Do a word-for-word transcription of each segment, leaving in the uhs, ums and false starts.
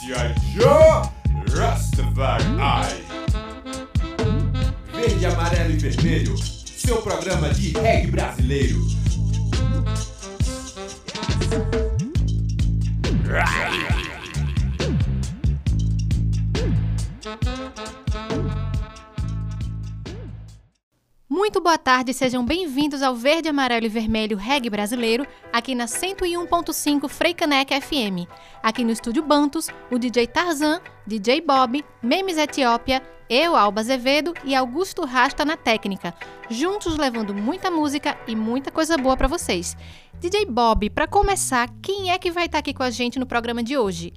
G I. Joe Rastafari. Verde, amarelo e vermelho, seu programa de reggae brasileiro. Muito boa tarde, sejam bem-vindos ao Verde, Amarelo e Vermelho Reggae Brasileiro, aqui na cento e um ponto cinco Frei Caneca F M. Aqui no Estúdio Bantus, o D J Tarzan, D J Bob, Memes Etiópia, eu, Alba Azevedo e Augusto Rasta na técnica, juntos levando muita música e muita coisa boa para vocês. D J Bob, para começar, quem é que vai estar aqui com a gente no programa de hoje?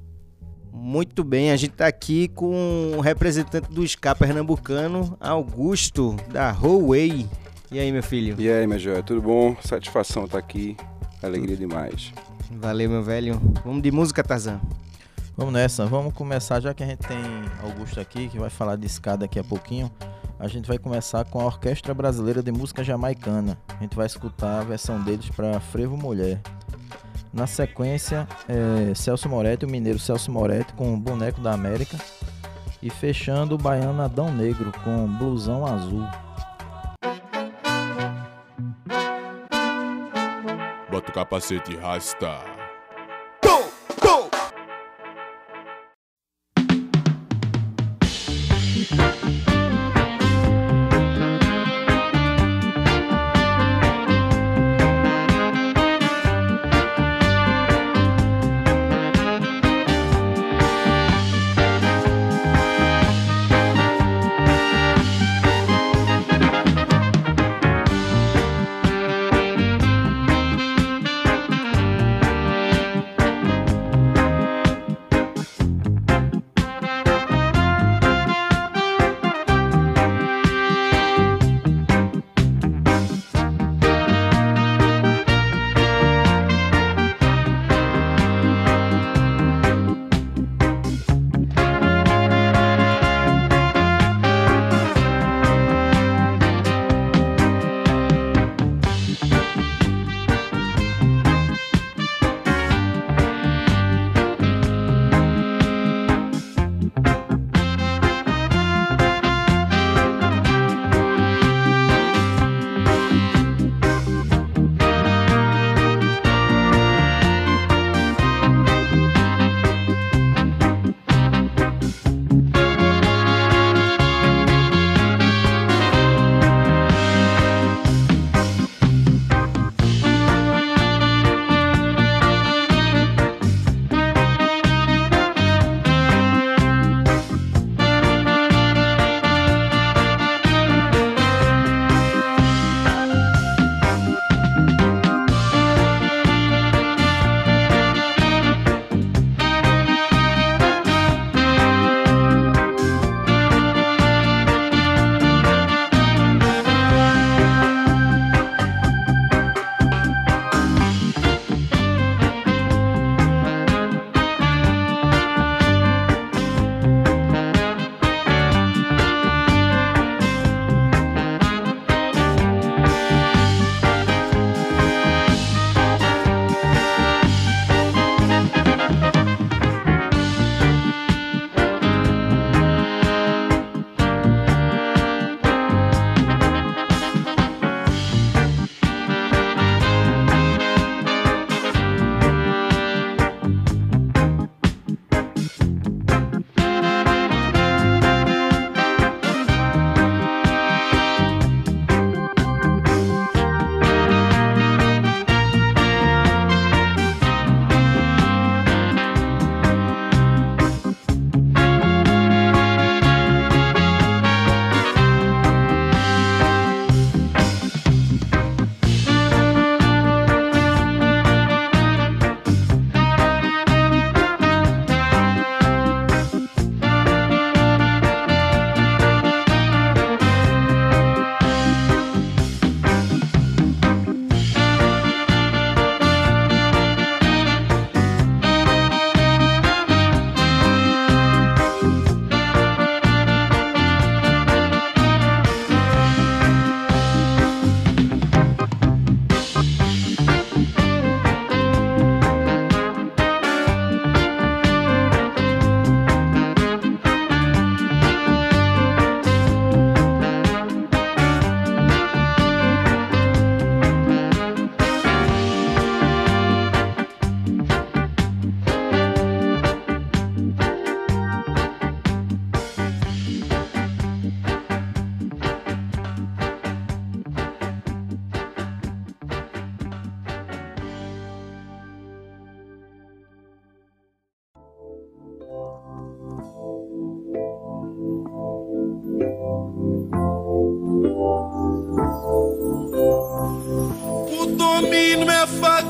Muito bem, a gente está aqui com o um representante do ska pernambucano, Augusto, da Huawei. E aí, meu filho? E aí, minha joia, tudo bom? Satisfação estar aqui, alegria demais. Valeu, meu velho. Vamos de música, Tarzan? Vamos nessa, vamos começar, já que a gente tem Augusto aqui, que vai falar de ska daqui a pouquinho. A gente vai começar com a Orquestra Brasileira de Música Jamaicana. A gente vai escutar a versão deles para Frevo Mulher. Na sequência, é, Celso Moretti, o mineiro Celso Moretti com Boneco da América. E fechando, o baiano Adão Negro com Blusão Azul. Bota o capacete e rasta. Go, go!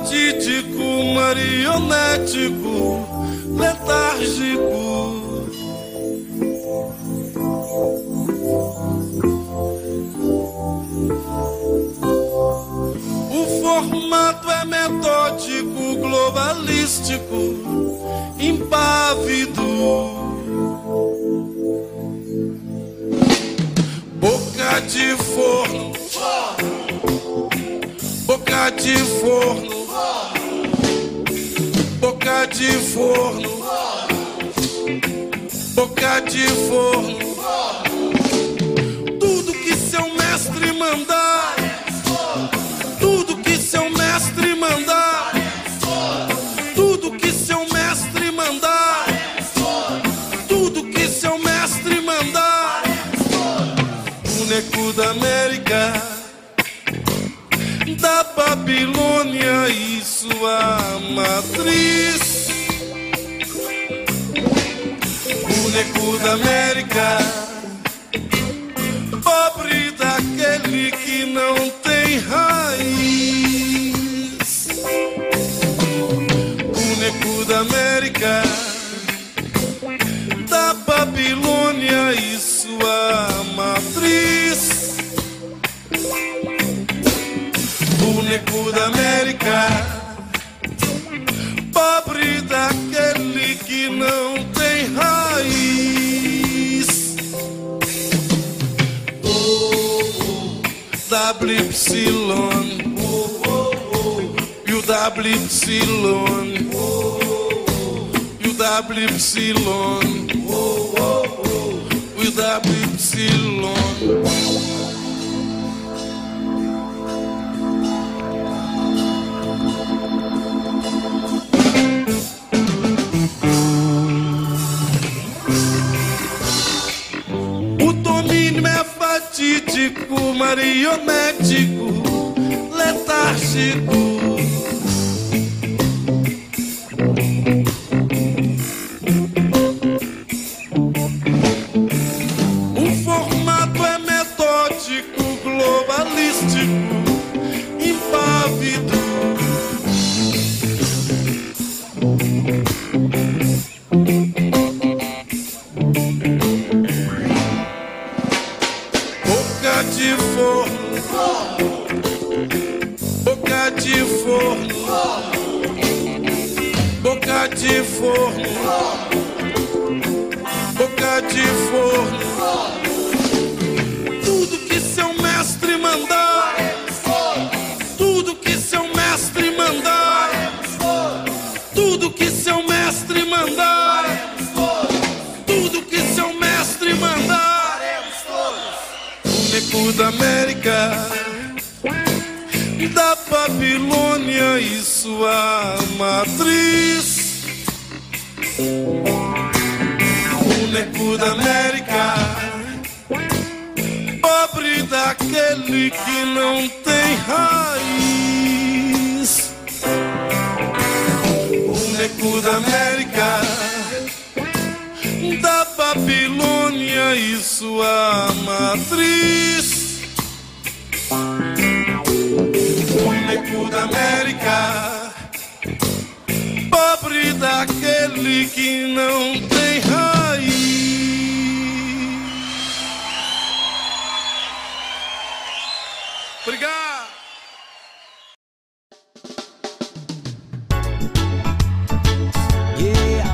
Patítico, marionético, letárgico. O formato é metódico, globalístico, impávido. Boca de forno, boca de forno, boca de forno, boca de forno. Tudo que seu mestre mandar, tudo que seu mestre mandar, tudo que seu mestre mandar, tudo que seu mestre mandar. Boneco da América, da Babilônia e sua matriz. Boneco da América, pobre daquele que não tem raiz. Boneco da América, da Babilônia e sua matriz. Boneco da América, pobre daquele que não tem raiz. Oh, oh, dáblio ípsilon, oh, oh, oh, e o dáblio ípsilon, oh, oh, oh, e o dáblio ípsilon, oh, oh, oh, e o dáblio ípsilon. O domínio é fatídico, marionético, letárgico. O formato é metódico, globalístico, impávido. De forno, boca de forno. Tudo que seu mestre mandar, tudo que seu mestre mandar, tudo que seu mestre mandar, tudo que seu mestre mandar. Boneco da América, da Babilônia e sua matriz. Boneco da América, pobre daquele que não tem raiz. Boneco da América, da Babilônia e sua matriz. Boneco da América, pobre daquele que não tem raiz. Obrigado. Yeah.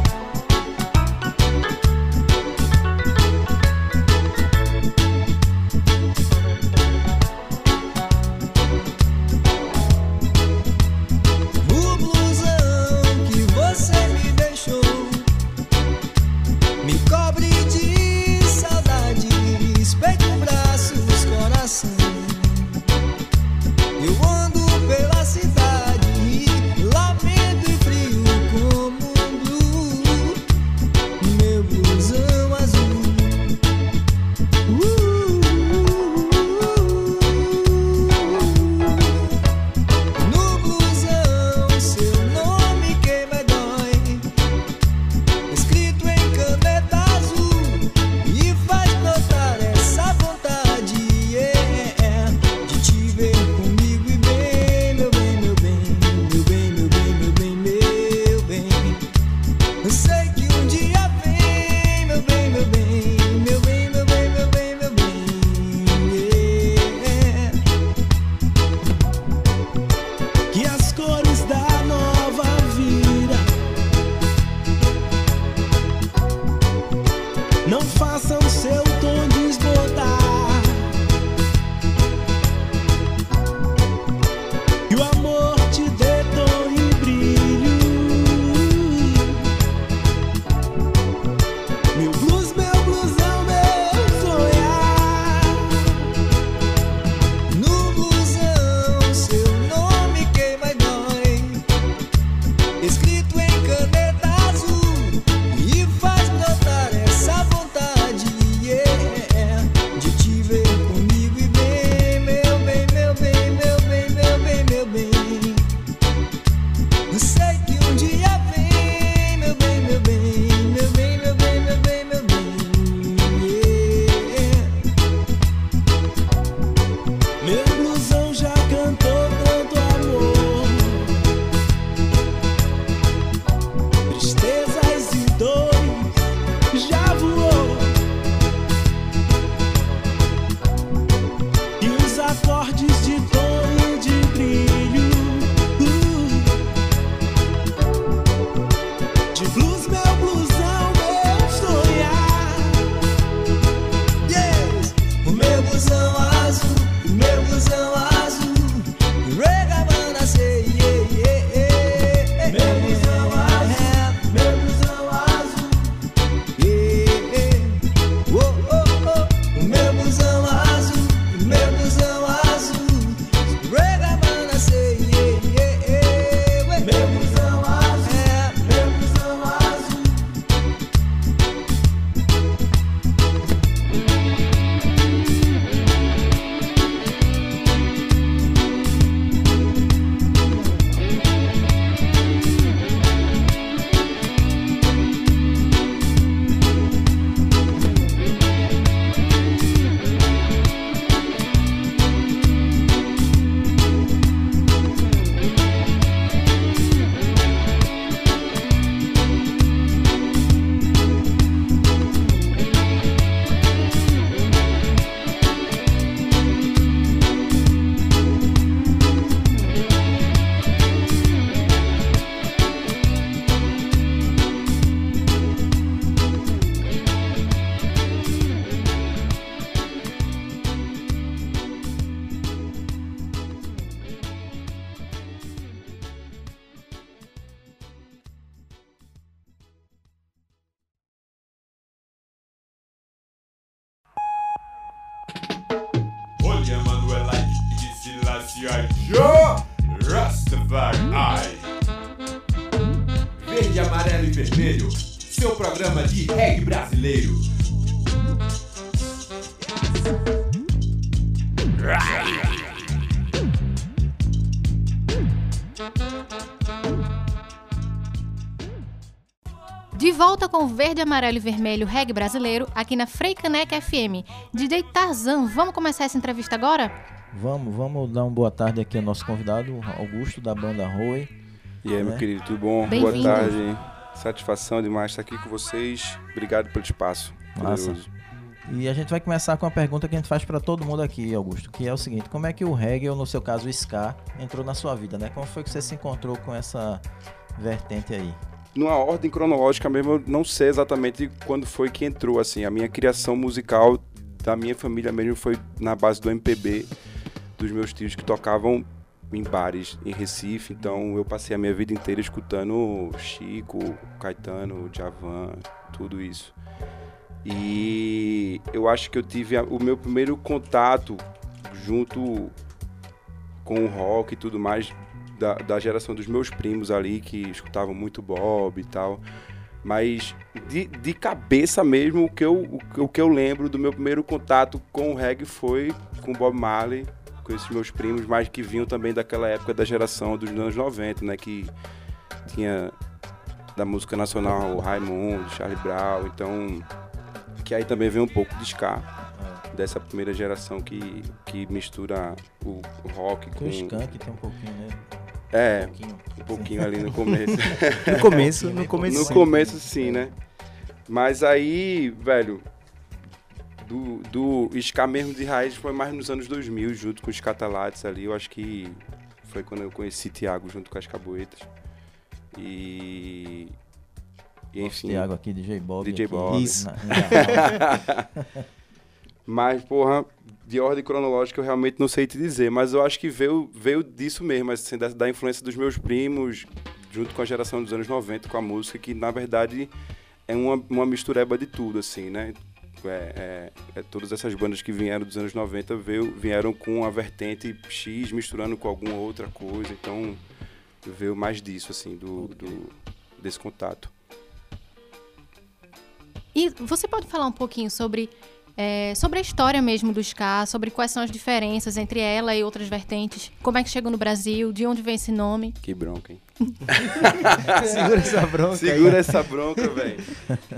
G I. Joe Rastafari. Verde, amarelo e vermelho, seu programa de reggae brasileiro. De volta com Verde, Amarelo e Vermelho Reggae Brasileiro, aqui na Frei Caneca F M. D J Tarzan, vamos começar essa entrevista agora? Vamos, vamos dar uma boa tarde aqui ao nosso convidado, Augusto, da banda Huawei. E aí, né? Meu querido, tudo bom? Boa tarde. Satisfação demais estar aqui com vocês. Obrigado pelo espaço. Massa. E a gente vai começar com uma pergunta que a gente faz para todo mundo aqui, Augusto, que é o seguinte: como é que o reggae, ou no seu caso o ska, entrou na sua vida, né? Como foi que você se encontrou com essa vertente aí? Numa ordem cronológica mesmo, eu não sei exatamente quando foi que entrou, assim. A minha criação musical da minha família mesmo foi na base do M P B, dos meus tios que tocavam em bares em Recife. Então eu passei a minha vida inteira escutando Chico, Caetano, Djavan, tudo isso. E eu acho que eu tive o meu primeiro contato junto com o rock e tudo mais, Da, da geração dos meus primos ali, que escutavam muito Bob e tal. Mas de, de cabeça mesmo, o que, eu, o que eu lembro do meu primeiro contato com o reggae foi com Bob Marley, com esses meus primos, mas que vinham também daquela época da geração dos anos noventa, né? Que tinha da música nacional o Raimundo, Charlie Brown, então... Que aí também vem um pouco de ska, dessa primeira geração que, que mistura o rock com... O skunk tem um pouquinho, né? É, um pouquinho, um pouquinho ali no começo. no começo, no começo No começo sim, né? Mas aí, velho, do, do ska mesmo de raiz foi mais nos anos dois mil, junto com os Skatalites ali. Eu acho que foi quando eu conheci Thiago junto com as Caboetas. E... e enfim... Thiago aqui, D J Bob. D J aqui. Bob. Isso. Mas, porra, de ordem cronológica eu realmente não sei te dizer, mas eu acho que veio, veio disso mesmo, assim, da, da influência dos meus primos, junto com a geração dos anos noventa, com a música, que na verdade é uma, uma mistureba de tudo, assim, né? É, é, é, todas essas bandas que vieram dos anos noventa veio, vieram com a vertente X misturando com alguma outra coisa, então veio mais disso, assim, do, do, desse contato. E você pode falar um pouquinho sobre... É, sobre a história mesmo do ska, sobre quais são as diferenças entre ela e outras vertentes, como é que chegou no Brasil, de onde vem esse nome? Que bronca, hein? Segura essa bronca. Segura aí. Essa bronca, velho.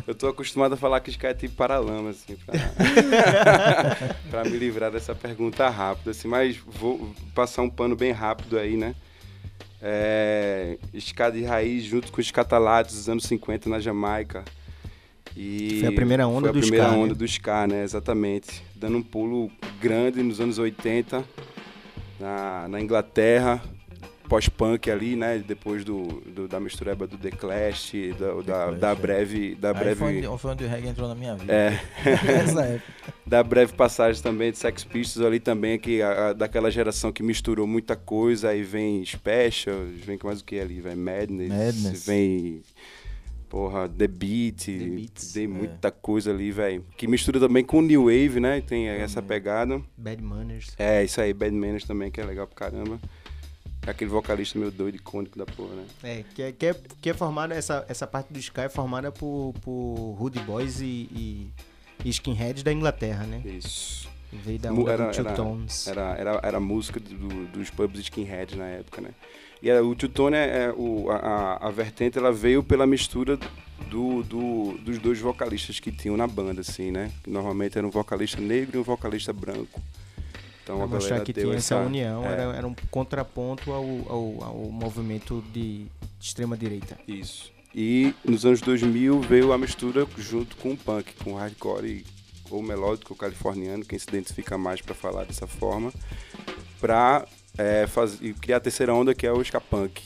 Eu tô acostumado a falar que ska é tipo Paralamas, assim, pra... pra me livrar dessa pergunta rápida, assim, mas vou passar um pano bem rápido aí, né? É... Ska de raiz junto com os Skatalites dos anos cinquenta na Jamaica. E foi a primeira onda do ska. Foi a primeira ska, onda né? do ska, né? Exatamente. Dando um pulo grande nos anos oitenta, na, na Inglaterra, pós-punk ali, né? Depois do, do, da mistureba do The Clash, da, The da, Clash, da breve... Da breve... Foi, onde, foi onde o reggae entrou na minha vida. É. Da breve passagem também de Sex Pistols ali também, que a, a, daquela geração que misturou muita coisa, aí vem Special, vem mais o que ali? Vem Madness, Madness. vem... Porra, The Beat, The Beats, tem muita é. coisa ali, velho. Que mistura também com New Wave, né? Tem é, essa pegada. Bad Manners. É, isso aí, Bad Manners também, que é legal pra caramba. Aquele vocalista meio doido, icônico da porra, né? É, que é, que é, que é formada, essa, essa parte do ska é formada por, por Rude Boys e, e Skinheads da Inglaterra, né? Isso. Veio da onda era, do Two Tones. Era, era, era a música do, dos pubs Skinheads na época, né? E o two-tone, é, é, a, a vertente, ela veio pela mistura do, do, dos dois vocalistas que tinham na banda, assim, né? Que normalmente era um vocalista negro e um vocalista branco. Então, pra a mostrar que tinha essa, essa união, é, era, era um contraponto ao, ao, ao movimento de extrema-direita. Isso. E nos anos dois mil veio a mistura junto com o punk, com o hardcore ou melódico californiano, quem se identifica mais para falar dessa forma, para... É, faz, e criar a terceira onda, que é o ska punk.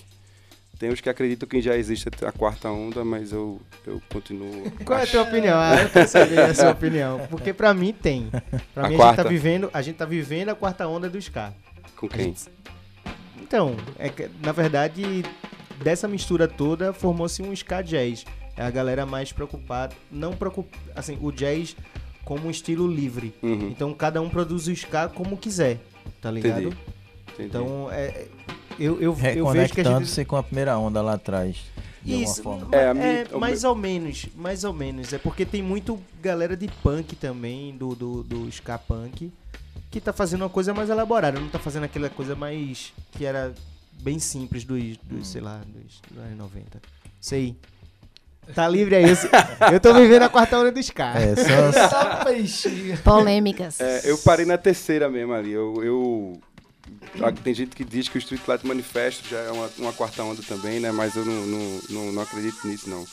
Tem os que acreditam que já existe a quarta onda, mas eu, eu continuo... Qual ach... é a tua opinião? Ah, eu quero saber a sua opinião. Porque pra mim tem. Pra a mim quarta. a gente tá vivendo a gente tá vivendo a quarta onda do ska. Com quem? Gente... Então, é que, na verdade, dessa mistura toda, formou-se um ska jazz. É a galera mais preocupada, não preocupada, assim, o jazz como um estilo livre. Uhum. Então cada um produz o ska como quiser, tá ligado? Entendi. Entendi. Então, é, eu, eu, eu vejo que a gente... você com a primeira onda lá atrás. De isso, forma. É, é, é, mais ou menos, mais ou menos. É porque tem muito galera de punk também, do, do, do ska punk, que tá fazendo uma coisa mais elaborada, não tá fazendo aquela coisa mais... que era bem simples dos, dos hum. sei lá, dos, dos anos noventa. Sei. Tá livre aí. Eu, eu tô vivendo a quarta hora dos caras. É, só, só peixinho. Polêmicas. É, eu parei na terceira mesmo ali. Eu, eu... Tem gente que diz que o Streetlight Manifesto já é uma, uma quarta onda também, né? Mas eu não, não, não, não acredito nisso, não.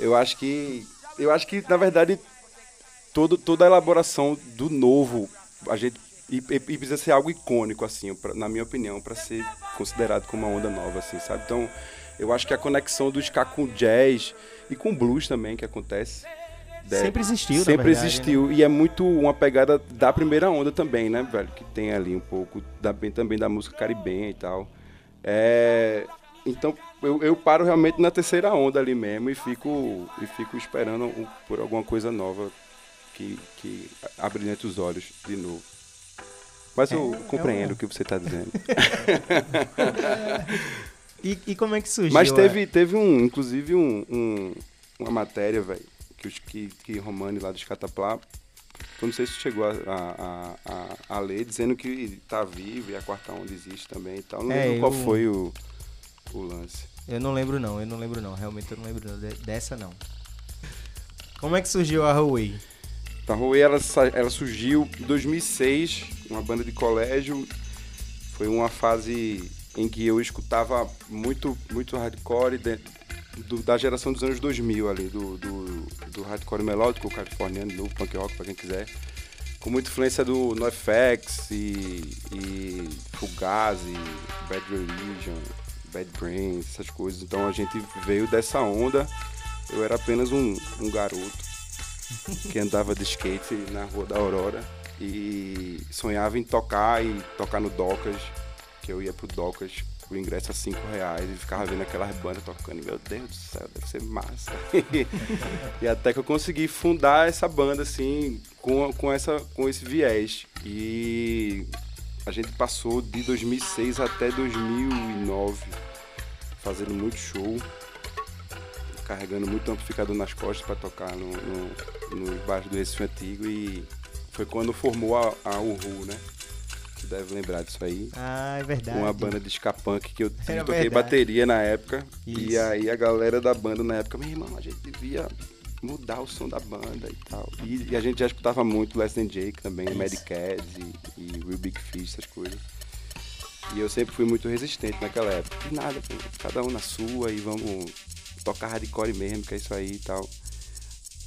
Eu acho que, eu acho que na verdade, todo, toda a elaboração do novo, a gente... E, e precisa ser algo icônico, assim, pra, na minha opinião, para ser considerado como uma onda nova, assim, sabe? Então, eu acho que a conexão do ska com o jazz e com o blues também, que acontece... Sempre existiu, Sempre verdade, existiu. Né? E é muito uma pegada da primeira onda também, né, velho? Que tem ali um pouco da, também da música caribenha e tal. É, então, eu, eu paro realmente na terceira onda ali mesmo e fico, e fico esperando por alguma coisa nova que, que abrilhante os olhos de novo. Mas é, eu compreendo é o que você está dizendo. e, e como é que surgiu? Mas teve, teve um, inclusive, um, um, uma matéria, velho, que, que Romani lá do Scataplá, eu não sei se chegou a, a, a, a ler, dizendo que tá vivo e a quarta onda existe também e tal. Não é, lembro eu... qual foi o, o lance. Eu não lembro não, eu não lembro não. Realmente eu não lembro não. Dessa não. Como é que surgiu a Huawei? A Huawei, ela, ela surgiu em dois mil e seis, uma banda de colégio. Foi uma fase em que eu escutava muito, muito hardcore dentro Do, da geração dos anos dois mil ali, do, do, do hardcore melódico californiano, do punk rock, pra quem quiser, com muita influência do NoFX e, e Fugazi, Bad Religion, Bad Brains, essas coisas. Então a gente veio dessa onda. Eu era apenas um, um garoto que andava de skate na Rua da Aurora e sonhava em tocar e tocar no Docas, que eu ia pro Docas, o ingresso a cinco reais e ficava vendo aquelas bandas tocando e, meu Deus do céu, deve ser massa. E até que eu consegui fundar essa banda assim, com, com, essa, com esse viés. E a gente passou de dois mil e seis até dois mil e nove fazendo muito show, carregando muito amplificador nas costas para tocar no, no, nos bairros do Recife Antigo. E foi quando formou a, a Uhul, né? Deve lembrar disso aí. Ah, é verdade. Uma banda de ska punk que eu é toquei verdade. bateria na época. Isso. E aí a galera da banda na época, meu irmão, a gente devia mudar o som da banda e tal. E, e a gente já escutava muito Less Than Jake também, é Mad Cats e, e Real Big Fish, essas coisas. E eu sempre fui muito resistente naquela época. E nada, cada um na sua e vamos tocar hardcore mesmo, que é isso aí e tal.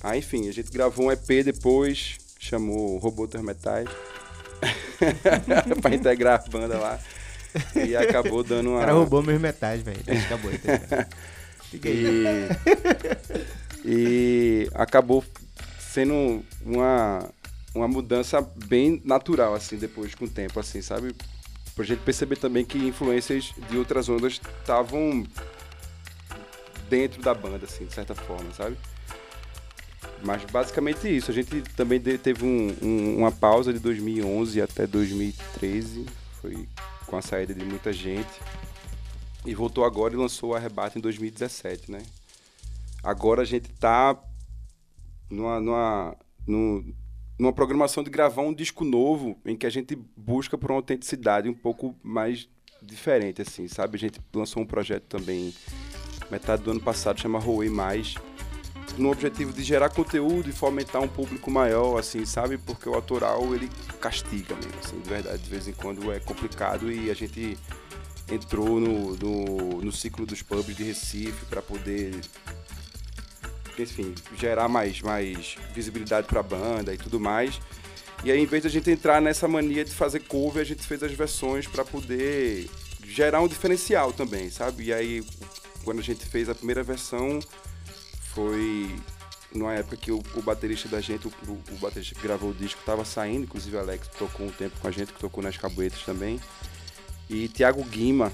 Aí, enfim, a gente gravou um E P depois, chamou Robô Termetais. Pra integrar a banda lá. E acabou dando uma... O cara roubou meus metais, velho. Acabou. Fica aí. E... e acabou sendo uma, uma mudança bem natural, assim, depois, com o tempo, assim, sabe? Pra gente perceber também que influências de outras ondas estavam dentro da banda, assim, de certa forma, sabe? Mas basicamente isso, a gente também teve um, um, uma pausa de dois mil e onze até dois mil e treze, foi com a saída de muita gente, e voltou agora e lançou o Arrebato em dois mil e dezessete, né? Agora a gente tá numa, numa, numa programação de gravar um disco novo, em que a gente busca por uma autenticidade um pouco mais diferente, assim, sabe? A gente lançou um projeto também, metade do ano passado, chama Huawei Mais, no objetivo de gerar conteúdo e fomentar um público maior, assim, sabe? Porque o autoral, ele castiga mesmo, assim, de verdade, de vez em quando é complicado, e a gente entrou no, no, no ciclo dos pubs de Recife para poder, enfim, gerar mais, mais visibilidade para a banda e tudo mais. E aí, em vez de a gente entrar nessa mania de fazer cover, a gente fez as versões para poder gerar um diferencial também, sabe? E aí, quando a gente fez a primeira versão, foi numa época que o, o baterista da gente, o, o baterista que gravou o disco, estava saindo, inclusive o Alex tocou um tempo com a gente, que tocou nas Caboetas também. E Thiago Guima,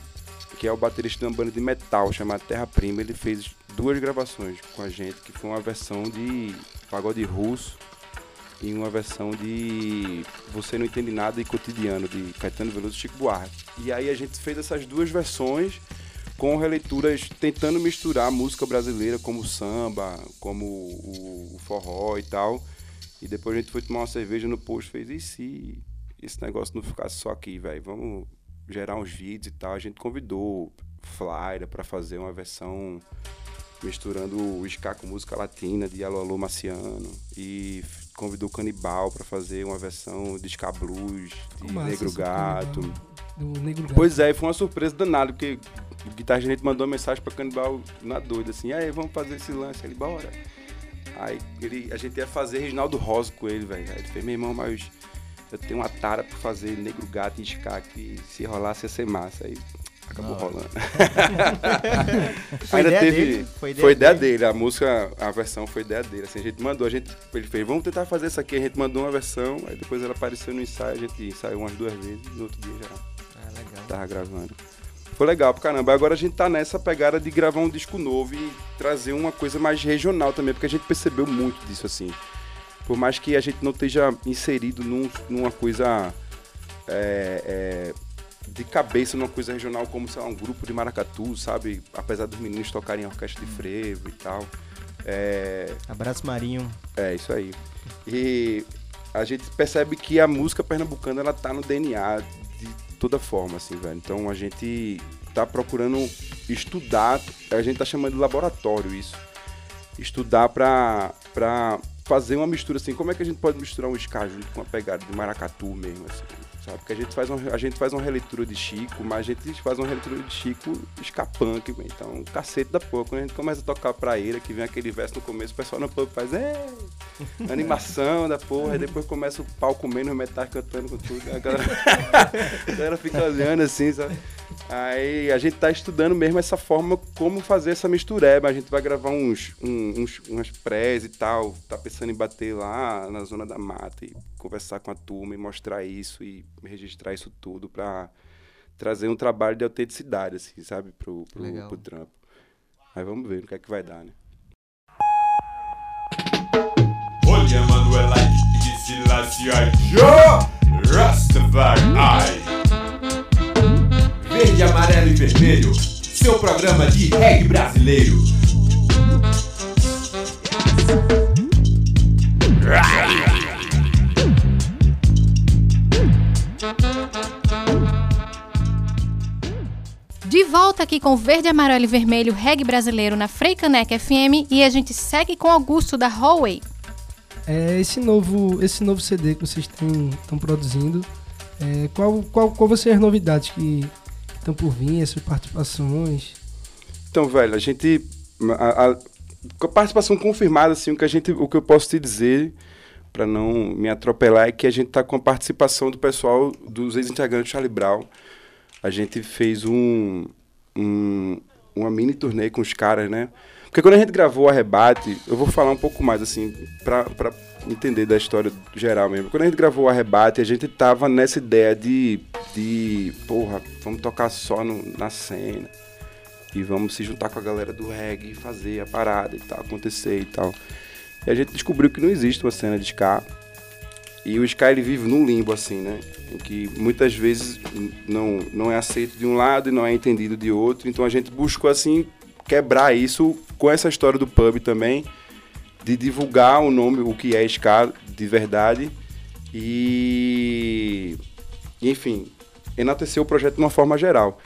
que é o baterista de uma banda de metal chamada Terra Prima, ele fez duas gravações com a gente, que foi uma versão de pagode russo, e uma versão de Você Não Entende Nada e Cotidiano, de Caetano Veloso e Chico Buarque. E aí a gente fez essas duas versões com releituras, tentando misturar música brasileira, como o samba, como o forró e tal. E depois a gente foi tomar uma cerveja no posto e fez, e se esse negócio não ficasse só aqui, velho? Vamos gerar uns vídeos e tal. A gente convidou Flaira para fazer uma versão misturando o ska com música latina de Alô Alô Marciano, e convidou o Canibal para fazer uma versão de ska blues, de Massa, Negro Gato. Do Negro Gato. Pois é, foi uma surpresa danada, porque o guitarrista mandou uma mensagem para Canibal na doida, assim, aí vamos fazer esse lance, ele, bora. Aí ele, a gente ia fazer Reginaldo Rosa com ele, velho. Aí ele fez, meu irmão, mas eu tenho uma tara para fazer Negro Gato e ska, que se rolasse ia ser massa. Aí acabou rolando. Foi, ideia teve, dele, foi ideia, foi ideia dele. dele, a música, a versão foi ideia dele. Assim, a gente mandou, a gente, ele fez, vamos tentar fazer isso aqui, a gente mandou uma versão, aí depois ela apareceu no ensaio, a gente ensaiou umas duas vezes, e no outro dia já ah, legal. tava gravando. Foi legal pra caramba. Agora a gente tá nessa pegada de gravar um disco novo e trazer uma coisa mais regional também, porque a gente percebeu muito disso, assim. Por mais que a gente não esteja inserido num, numa coisa... É, é, de cabeça numa coisa regional como, sei lá, um grupo de maracatu, sabe? Apesar dos meninos tocarem orquestra de frevo e tal. É... Abraço, Marinho. É, isso aí. E a gente percebe que a música pernambucana, ela tá no D N A de toda forma, assim, velho. Então a gente tá procurando estudar, a gente tá chamando de laboratório isso. Estudar pra... pra fazer uma mistura, assim, como é que a gente pode misturar um ska junto com uma pegada de maracatu mesmo, assim, sabe? Porque a gente faz um, a gente faz uma releitura de Chico, mas a gente faz uma releitura de Chico ska punk, então, cacete da porra. Quando a gente começa a tocar pra ele, que vem aquele verso no começo, o pessoal no pub faz, é, animação da porra, e depois começa o pau comendo, o metal cantando com tudo, a galera, a galera fica olhando, assim, sabe? Aí a gente tá estudando mesmo essa forma, como fazer essa mistureba. A gente vai gravar uns, uns, umas prés e tal, tá pensando em bater lá na zona da mata e conversar com a turma e mostrar isso e registrar isso tudo pra trazer um trabalho de autenticidade, assim, sabe, pro, pro, pro trampo. Aí vamos ver o que é que vai dar, né? Olha, Manuela, disse lá se verde, amarelo e vermelho, seu programa de reggae brasileiro. De volta aqui com Verde, Amarelo e Vermelho, reggae brasileiro na Frei Caneca F M, e a gente segue com Augusto da Huawei. É esse novo, esse novo C D que vocês estão produzindo, é, qual, qual, qual vão ser as novidades que estão por vir, essas participações? Então, velho, a gente... A, a, a participação confirmada, assim, o que, a gente, o que eu posso te dizer, para não me atropelar, é que a gente tá com a participação do pessoal, dos ex-integrantes do Charlie Brown. A gente fez um, um, uma mini turnê com os caras, né? Porque quando a gente gravou o Arrebate, eu vou falar um pouco mais, assim, para entender da história geral mesmo. Quando a gente gravou o Arrebate, a gente tava nessa ideia de, de porra, vamos tocar só no, na cena e vamos se juntar com a galera do reggae e fazer a parada e tal, acontecer e tal. E a gente descobriu que não existe uma cena de ska, e o ska, ele vive num limbo, assim, né? Em que muitas vezes não, não é aceito de um lado e não é entendido de outro. Então a gente buscou, assim, quebrar isso com essa história do pub também, de divulgar o nome, o que é ska de verdade, e, enfim, enaltecer o projeto de uma forma geral.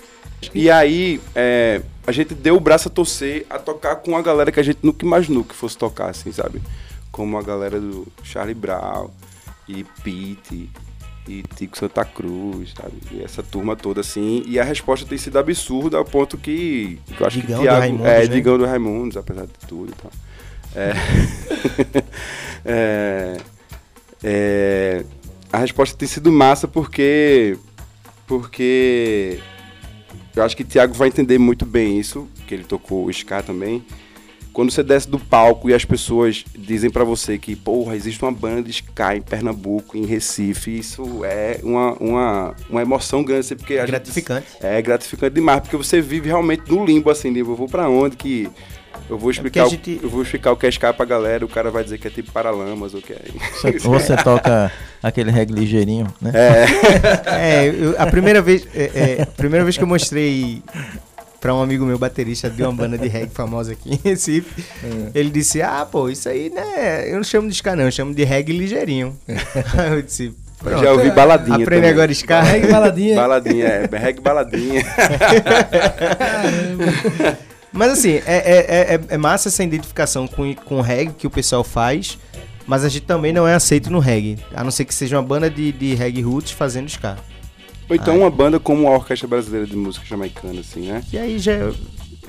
E aí, é, a gente deu o braço a torcer a tocar com a galera que a gente nunca imaginou que fosse tocar, assim, sabe? Como a galera do Charlie Brown, e Pete, e Tico Santa Cruz, sabe? E essa turma toda, assim, e a resposta tem sido absurda, ao ponto que... que eu acho Digão que Thiago, do Raimundo, é, né? Digão do Raimundo, apesar de tudo e tal. É, é, é, a resposta tem sido massa porque, porque eu acho que Thiago vai entender muito bem isso, que ele tocou o ska também, Quando você desce do palco e as pessoas dizem pra você que, porra, existe uma banda de ska em Pernambuco, em Recife, isso é uma, uma, uma emoção grande. Porque é gratificante. Gente, é gratificante demais, porque você vive realmente no limbo, assim, nível, eu vou pra onde que... Eu vou explicar, é gente... o, eu vou explicar o que é ska pra galera, o cara vai dizer que é tipo Paralamas ou que é... Ou você toca aquele reggae ligeirinho, né? É. é eu, a, primeira vez, é, é, a primeira vez que eu mostrei... Pra um amigo meu, baterista de uma banda de reggae famosa aqui em Recife. É. Ele disse, ah, pô, isso aí, né? Eu não chamo de ska, não. Eu chamo de reggae ligeirinho. Eu disse, pronto. Já ouvi baladinha Aprende também. Agora ska. Reggae baladinha. Baladinha, é. Reggae baladinha. Mas assim, é, é, é, é massa essa identificação com, com o reggae que o pessoal faz. Mas a gente também não é aceito no reggae. A não ser que seja uma banda de, de reggae roots fazendo ska. Ou então ah, uma banda como a Orquestra Brasileira de Música Jamaicana, assim, né? Que aí já...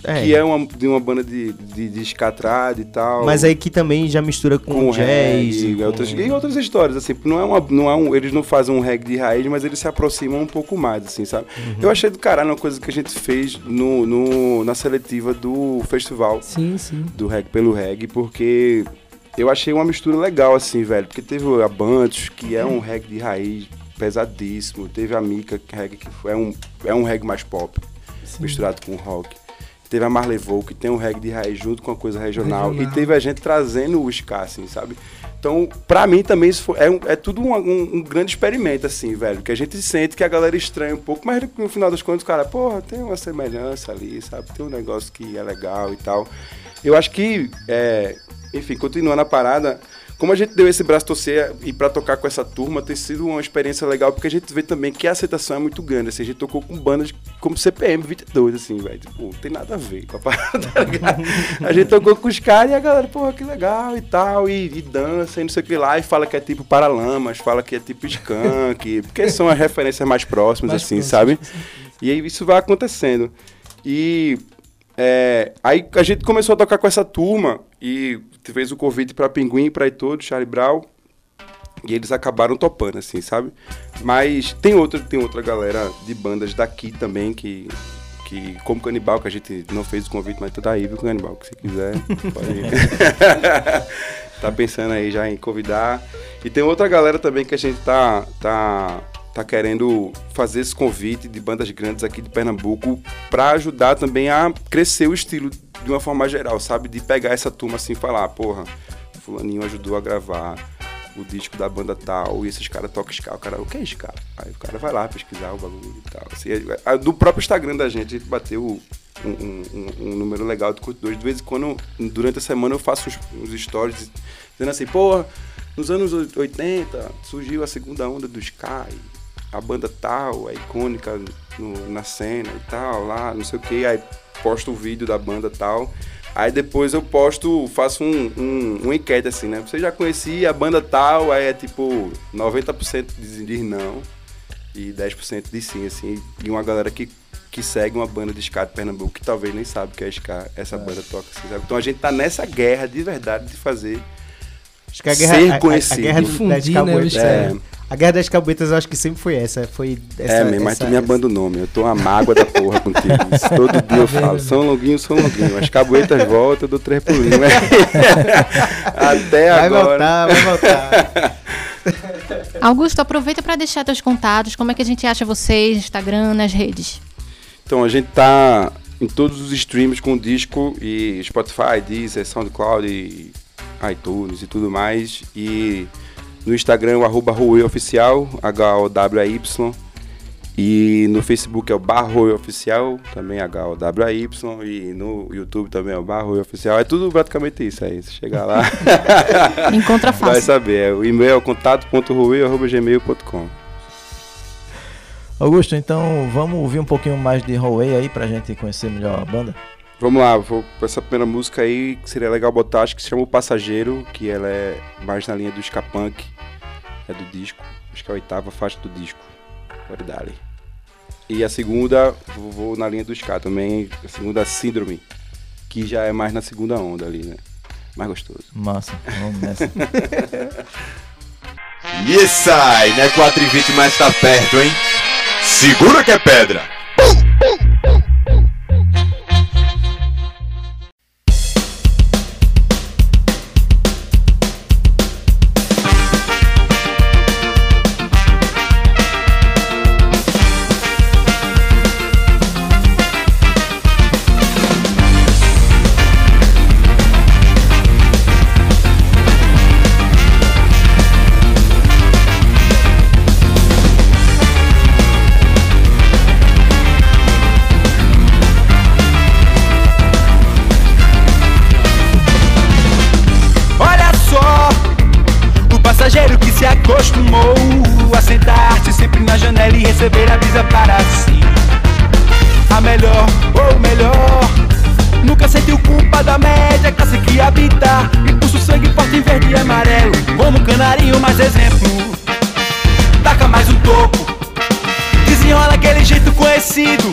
É. Que é uma, de uma banda de, de, de escatrado e tal. Mas aí que também já mistura com, com jazz. Reggae, e, com... Outras, e outras histórias, assim. Não é uma, não é um, eles não fazem um reggae de raiz, mas eles se aproximam um pouco mais, assim, sabe? Uhum. Eu achei do caralho uma coisa que a gente fez no, no, na seletiva do festival. Sim, sim. Do reggae pelo reggae, porque... Eu achei uma mistura legal, assim, velho. Porque teve a Bantos, que é um reggae de raiz... pesadíssimo, teve a Mika reggae, que é um, é um reggae mais pop, sim, misturado com rock, teve a Marley Vogue, que tem um reggae de raiz junto com uma coisa regional, regional. E teve a gente trazendo o ska, assim, sabe? Então, pra mim também isso foi, é, um, é tudo um, um, um grande experimento, assim, velho, que a gente sente que a galera estranha um pouco, mas no final das contas o cara, porra, tem uma semelhança ali, sabe? Tem um negócio que é legal e tal. Eu acho que, é, enfim, continuando a parada, como a gente deu esse braço torcer e pra tocar com essa turma, tem sido uma experiência legal, porque a gente vê também que a aceitação é muito grande, assim, a gente tocou com bandas como C P M vinte e dois, assim, velho, tipo, não tem nada a ver com a parada, tá ligado? A gente tocou com os caras e a galera, porra, que legal e tal, e, e dança e não sei o que lá, e fala que é tipo Paralamas, fala que é tipo Skunk, porque são as referências mais próximas, mais assim, próximo, sabe? Sim. E aí isso vai acontecendo. E... É, aí a gente começou a tocar com essa turma e fez o convite pra Pinguim, pra Itodo, Charlie Brown, e eles acabaram topando, assim, sabe? Mas tem, outro, tem outra galera de bandas daqui também, que, que como Canibal, que a gente não fez o convite, mas tá daí, viu, Canibal, que você quiser, pode ir. Tá pensando aí já em convidar. E tem outra galera também que a gente tá... tá tá querendo fazer esse convite de bandas grandes aqui de Pernambuco para ajudar também a crescer o estilo de uma forma geral, sabe? De pegar essa turma assim e falar, porra, fulaninho ajudou a gravar o disco da banda tal, e esses caras tocam ska, o cara, o que é ska? Aí o cara vai lá pesquisar o bagulho e tal. Assim, do próprio Instagram da gente, a gente bateu um, um, um número legal de curtidores. De vez em quando, durante a semana, eu faço uns, uns stories dizendo assim, porra, nos anos oitenta surgiu a segunda onda do ska, a banda tal, é icônica no, na cena e tal, lá, não sei o que, aí posto o vídeo da banda tal, aí depois eu posto, faço um, um, uma enquete assim, né, você já conhecia a banda tal, aí é tipo noventa por cento diz não e dez por cento diz sim, assim, e uma galera que, que segue uma banda de ska de Pernambuco que talvez nem sabe o que é ska, essa é. Banda toca assim, sabe? Então a gente tá nessa guerra de verdade de fazer acho que a guerra, ser conhecido. A, a, a guerra de fundir, né, é. A guerra das Caboetas eu acho que sempre foi essa. Foi essa é, mesmo, mas essa, tu me essa... abandonou, meu. Eu tô uma mágoa da porra contigo. Isso, todo dia eu falo, São Longuinho, São Longuinho. As Caboetas voltam, eu dou três pulinhos. Né? Até vai agora. Vai voltar, vai voltar. Augusto, aproveita para deixar teus contatos. Como é que a gente acha vocês, Instagram, nas redes? Então, a gente tá em todos os streams com disco e Spotify, Deezer, SoundCloud e iTunes e tudo mais. E... no Instagram é o arroba Huawei Oficial, H O W A Y. E no Facebook é o barra Huawei Oficial, também H O W A Y. E no YouTube também é o barra Huawei Oficial. É tudo praticamente isso aí. Você chega lá, encontra fácil. Vai saber. O e-mail é contato ponto huawei arroba gmail ponto com. Augusto, então vamos ouvir um pouquinho mais de Huawei aí pra gente conhecer melhor a banda? Vamos lá, vou pra essa primeira música aí, que seria legal botar, acho que se chama O Passageiro, que ela é mais na linha do ska punk. É do disco, acho que é a oitava faixa do disco. Verdade. E a segunda, vou na linha do ska também, a segunda Síndrome, que já é mais na segunda onda ali, né? Mais gostoso. Massa, vamos nessa. E sai, né? quatro e vinte, mas tá perto, hein? Segura que é pedra! Pum, pum, pum, pum. da média, classe que habita, impulso sangue forte em verde e amarelo. Como um canarinho, mais exemplo, taca mais um topo, desenrola aquele jeito conhecido,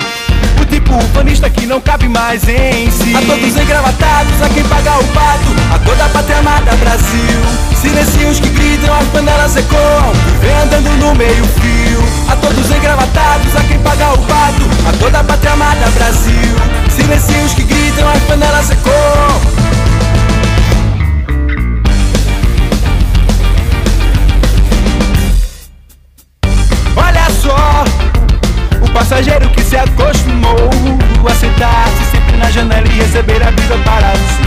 o tipo urbanista que não cabe mais em si. A todos engravatados, a quem paga o pato, a toda a pátria amada Brasil. Silencios que gritam, as panelas ecoam, vem andando no meio fio. A todos engravatados, a quem paga o pato, a toda a pátria amada Brasil. Silencios que gritam, as panelas ecoam. Passageiro que se acostumou a sentar-se sempre na janela e receber a vida para si.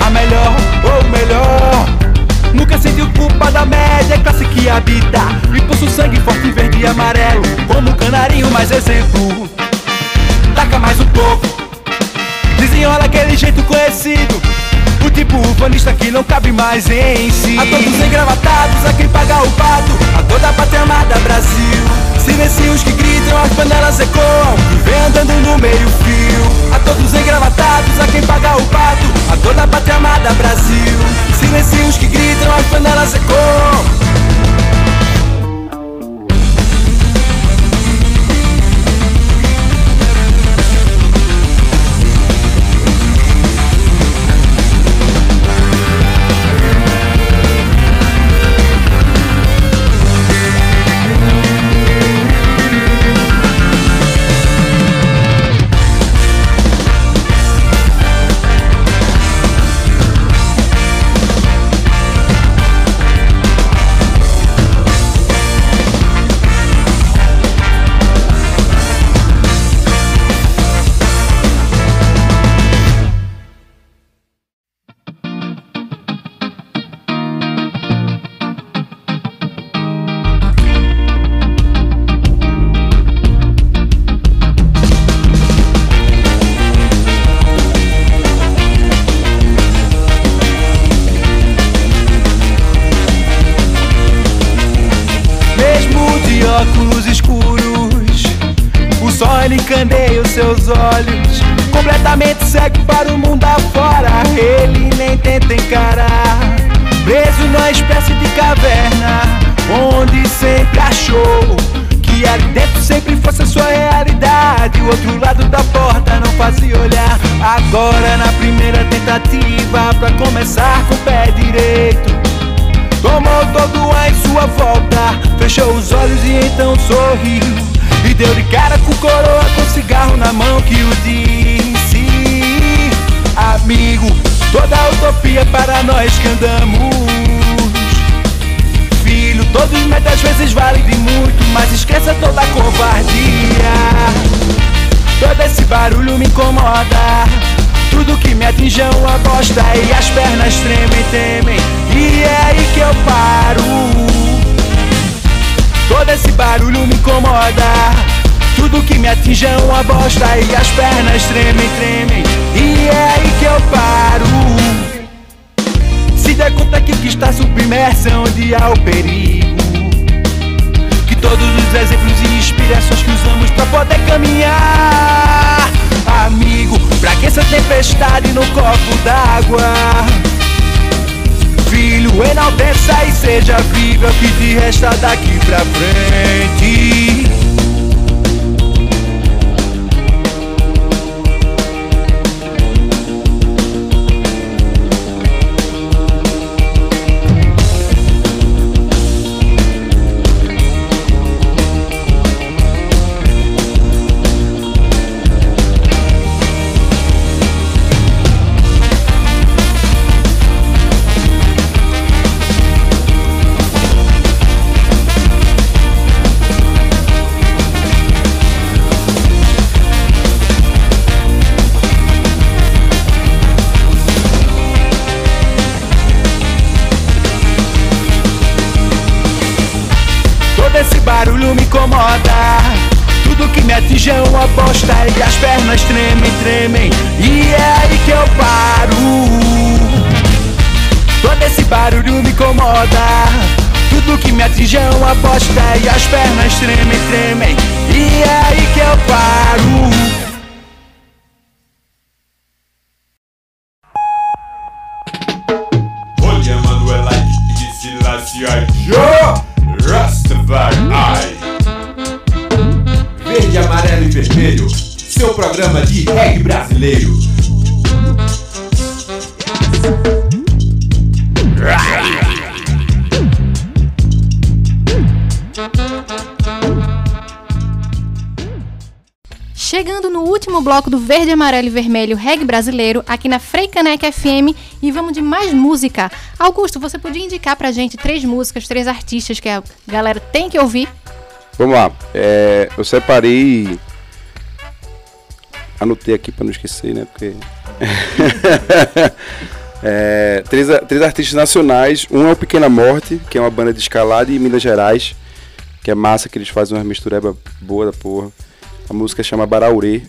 A melhor ou melhor, nunca sentiu culpa da média, classe que habita, impulso sangue forte, verde e amarelo. Como um canarinho, mais exemplo, taca mais um pouco, desenrola aquele jeito conhecido, o tipo urbanista que não cabe mais em si. A todos engravatados, a quem paga o pato, a toda a pátria amada Brasil. Silencios que gritam, as panelas ecoam, vem andando no meio fio. A todos engravatados, a quem paga o pato, a toda a pátria amada Brasil. Silencios que gritam, as panelas ecoam. Encandeia os seus olhos, completamente cego para o mundo afora. Ele nem tenta encarar, preso numa espécie de caverna, onde sempre achou que ali dentro sempre fosse a sua realidade. O outro lado da porta não fazia olhar. Agora na primeira tentativa, pra começar com o pé direito, tomou todo ar em sua volta, fechou os olhos e então sorriu. E deu de cara com coroa, com cigarro na mão que o disse: amigo, toda a utopia para nós que andamos. Filho, todos metas vezes valem de muito, mas esqueça toda a covardia. Todo esse barulho me incomoda, tudo que me atinge é uma bosta. E as pernas tremem, temem, e é aí que eu paro. Todo esse barulho me incomoda, tudo que me atinge é uma bosta. E as pernas tremem, tremem, e é aí que eu paro. Se der conta que o que está submerso é onde há o perigo, que todos os exemplos e inspirações que usamos pra poder caminhar. Amigo, pra que essa tempestade no copo d'água? Filho, enalteça e seja viva, que te resta daqui pra frente. Tudo que me atinge é uma bosta. E as pernas tremem, tremem, e é aí que eu paro. Todo esse barulho me incomoda, tudo que me atinge é uma bosta. E as pernas tremem, tremem, e é aí que eu paro. G I. Joe, Rastafari. Verde, amarelo e vermelho, seu programa de reggae brasileiro. Chegando no último bloco do Verde, Amarelo e Vermelho Reggae Brasileiro, aqui na Frei Caneca F M, e vamos de mais música. Augusto, você podia indicar pra gente três músicas, três artistas que a galera tem que ouvir? Vamos lá, é, eu separei, anotei aqui pra não esquecer, né, porque... é, três, três artistas nacionais. Um é o Pequena Morte, que é uma banda de Escalada de Minas Gerais, que é massa, que eles fazem umas misturebas boas da porra. A música chama Baraurê.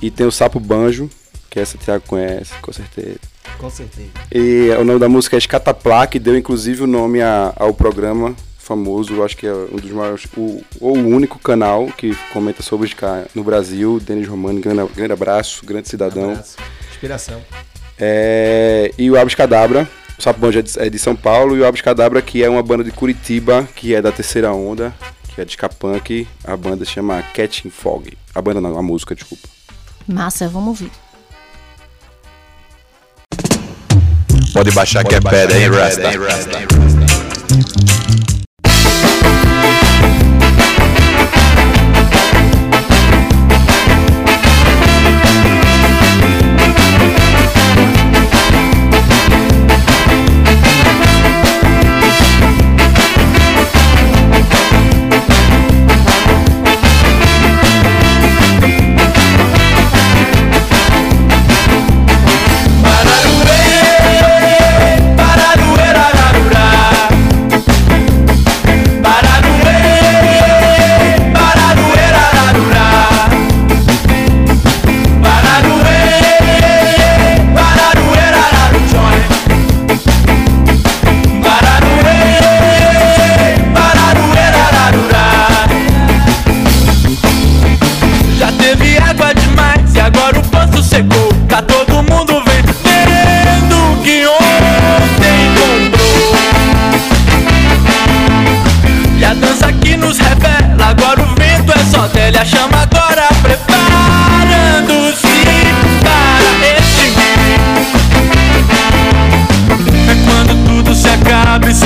E tem o Sapo Banjo, que essa o Thiago conhece, com certeza. Com certeza. E o nome da música é Scataplá, que deu inclusive o nome a, ao programa famoso, acho que é um dos maiores, o, ou o único canal que comenta sobre o ska no Brasil, Denis Romani, grande, grande abraço, grande cidadão. Abraço. Inspiração. É, e o Abis Cadabra, o Sapo Banjo é de, é de São Paulo, e o Abis Cadabra, que é uma banda de Curitiba, que é da terceira onda, que é de Capunk, a banda chama Catching Fog. A banda não, a música, desculpa. Massa, vamos ouvir. Pode baixar que é pedra, hein, Rasta?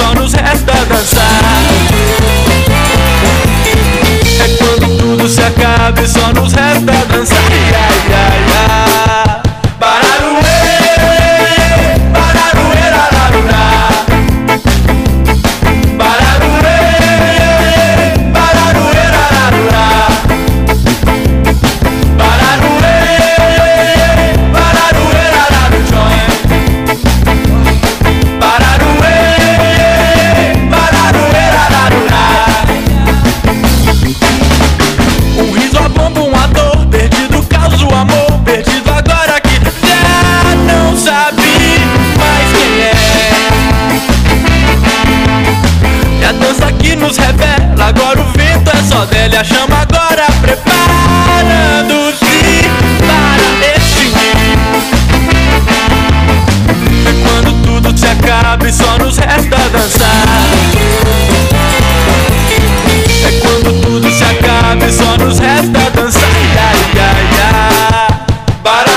Só nos resta dançar. Ai, ai, ai. Bararuê, bararuê, rararurá. Bararuê, bararuê, rararurá. Bararuê, bararuê, rararurá. Bararuê, bararuê, rararurá. O riso nos revela, agora o vento é só dela e a chama agora preparando-se para extinguir. É quando tudo se acaba e só nos resta dançar. É quando tudo se acaba e só nos resta dançar. Ai, ai, ai. Para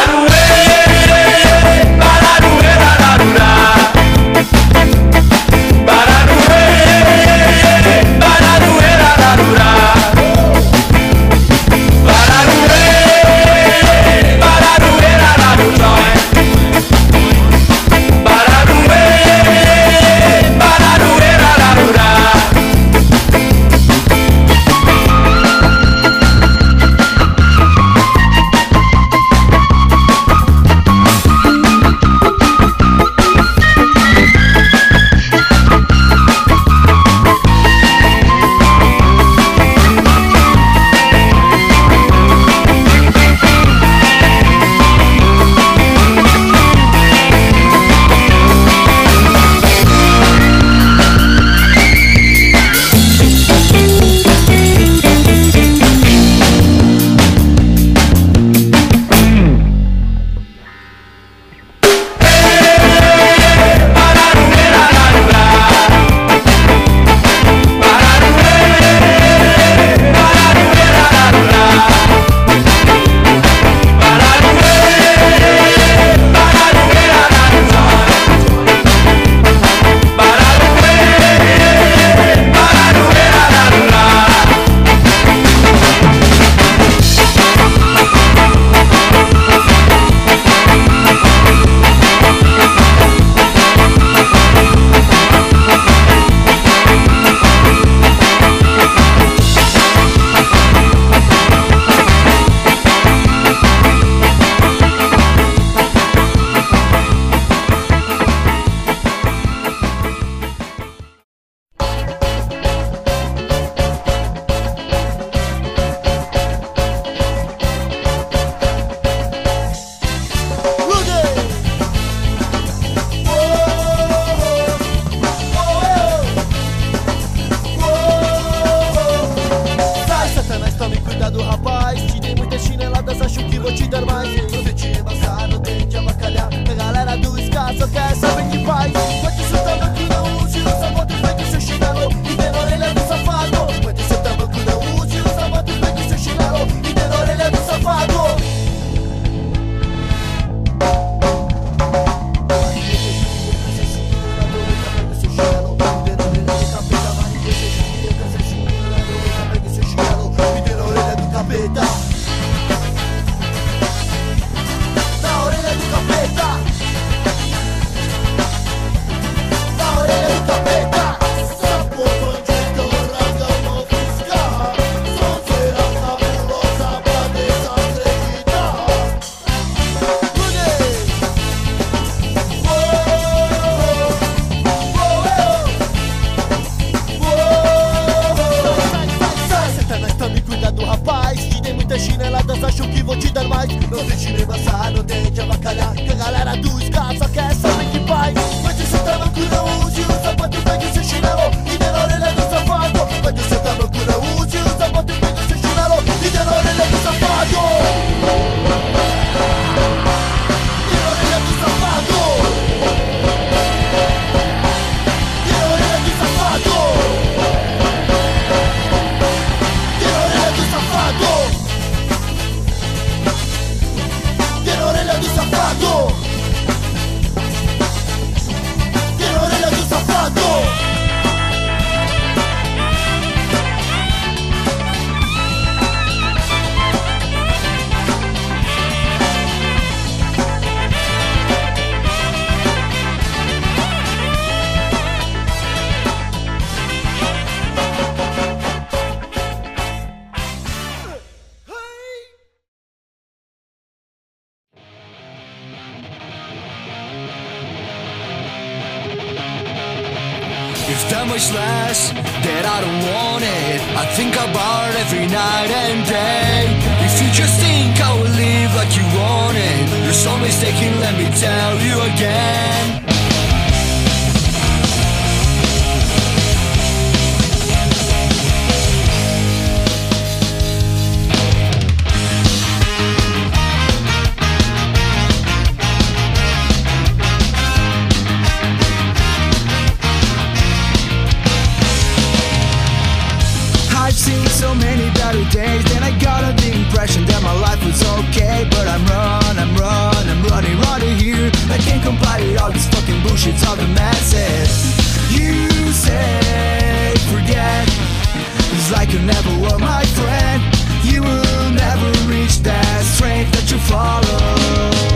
If that much less that I don't want it, I think about every night and day. If you just think I will live like you want it, you're so mistaken, let me tell you again. Then I got the impression that my life was okay, but I'm run, I'm run, I'm running out of here. I can't comply to all this fucking bullshit, all the masses. You say forget, it's like you never were my friend. You will never reach that strength that you follow.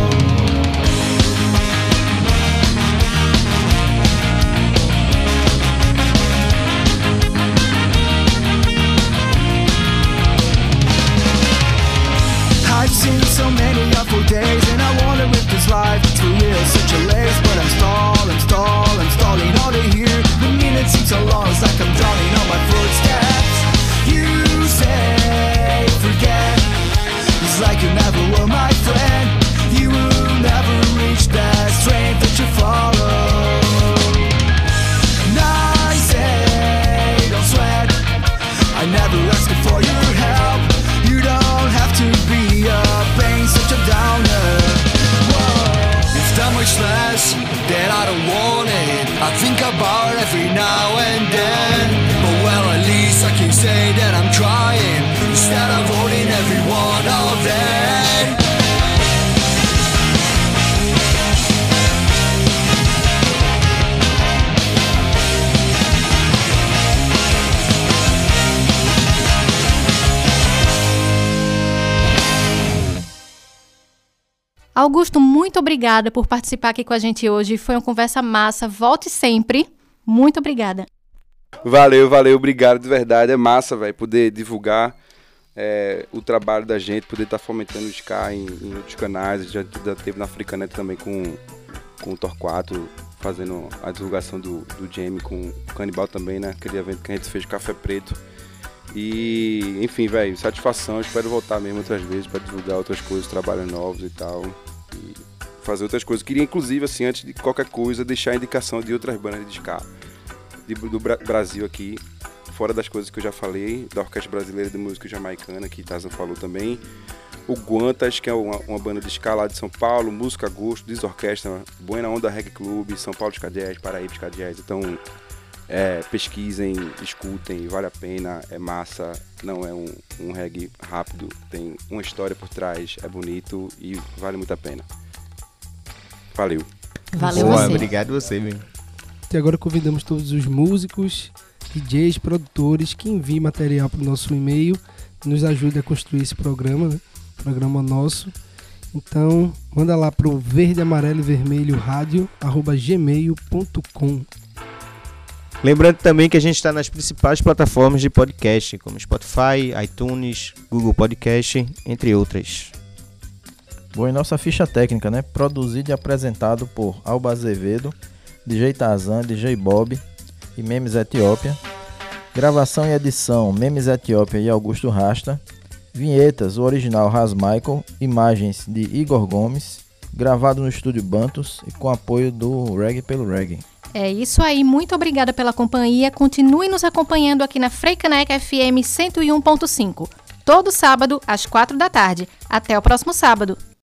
I've seen so many awful days, and I wonder if this life is for real, such a lace. But I'm stalling, stalling, stalling out of here. The minute seems so long, it's like I'm drowning on my footsteps. You say forget, it's like you never were my friend. You will never reach that strength that you follow. And I say don't sweat, I never asked for your help. You don't have to be such a downer. Whoa. It's that much less that I don't want it, I think about every now and then. But well, at least I can say that I'm trying, instead of holding every one of them. Augusto, muito obrigada por participar aqui com a gente hoje. Foi uma conversa massa. Volte sempre. Muito obrigada. Valeu, valeu. Obrigado de verdade. É massa, velho, poder divulgar é, o trabalho da gente, poder estar tá fomentando o Ska em, em outros canais. Já, já teve na Africaneta também com, com o Torquato, fazendo a divulgação do, do Jamie, com o Canibal também, né? Aquele evento que a gente fez, Café Preto. E, enfim, velho, satisfação. Espero voltar mesmo outras vezes para divulgar outras coisas, trabalhos novos e tal. E fazer outras coisas. Queria, inclusive, assim, antes de qualquer coisa, deixar a indicação de outras bandas de ska do Brasil aqui, fora das coisas que eu já falei, da Orquestra Brasileira de Música Jamaicana, que Tazan falou também. O Guantas, que é uma, uma banda de ska lá de São Paulo, Música a Gosto, Desorquestra, Buena Onda Reggae Club, São Paulo Ska Jazz, Paraíba Ska Jazz. Então, é, pesquisem, escutem, vale a pena, é massa, não é um, um reggae rápido, tem uma história por trás, é bonito e vale muito a pena. Valeu. Valeu. Boa, você. Obrigado você, meu. E agora convidamos todos os músicos, D Js, produtores que enviem material para o nosso e-mail, nos ajude a construir esse programa, né? Programa nosso. Então, manda lá para o verde, amarelo e vermelho rádio, arroba gmail ponto com. Lembrando também que a gente está nas principais plataformas de podcast, como Spotify, iTunes, Google Podcast, entre outras. Bom, e nossa ficha técnica, né? Produzido e apresentado por Alba Azevedo, D J Tarzan, D J Bob e Memes Etiópia. Gravação e edição, Memes Etiópia e Augusto Rasta. Vinhetas, o original Ras Michael. Imagens de Igor Gomes. Gravado no estúdio Bantos e com apoio do Reggae pelo Reggae. É isso aí, muito obrigada pela companhia. Continue nos acompanhando aqui na Frei Caneca F M cento e um ponto cinco. Todo sábado, às quatro da tarde. Até o próximo sábado.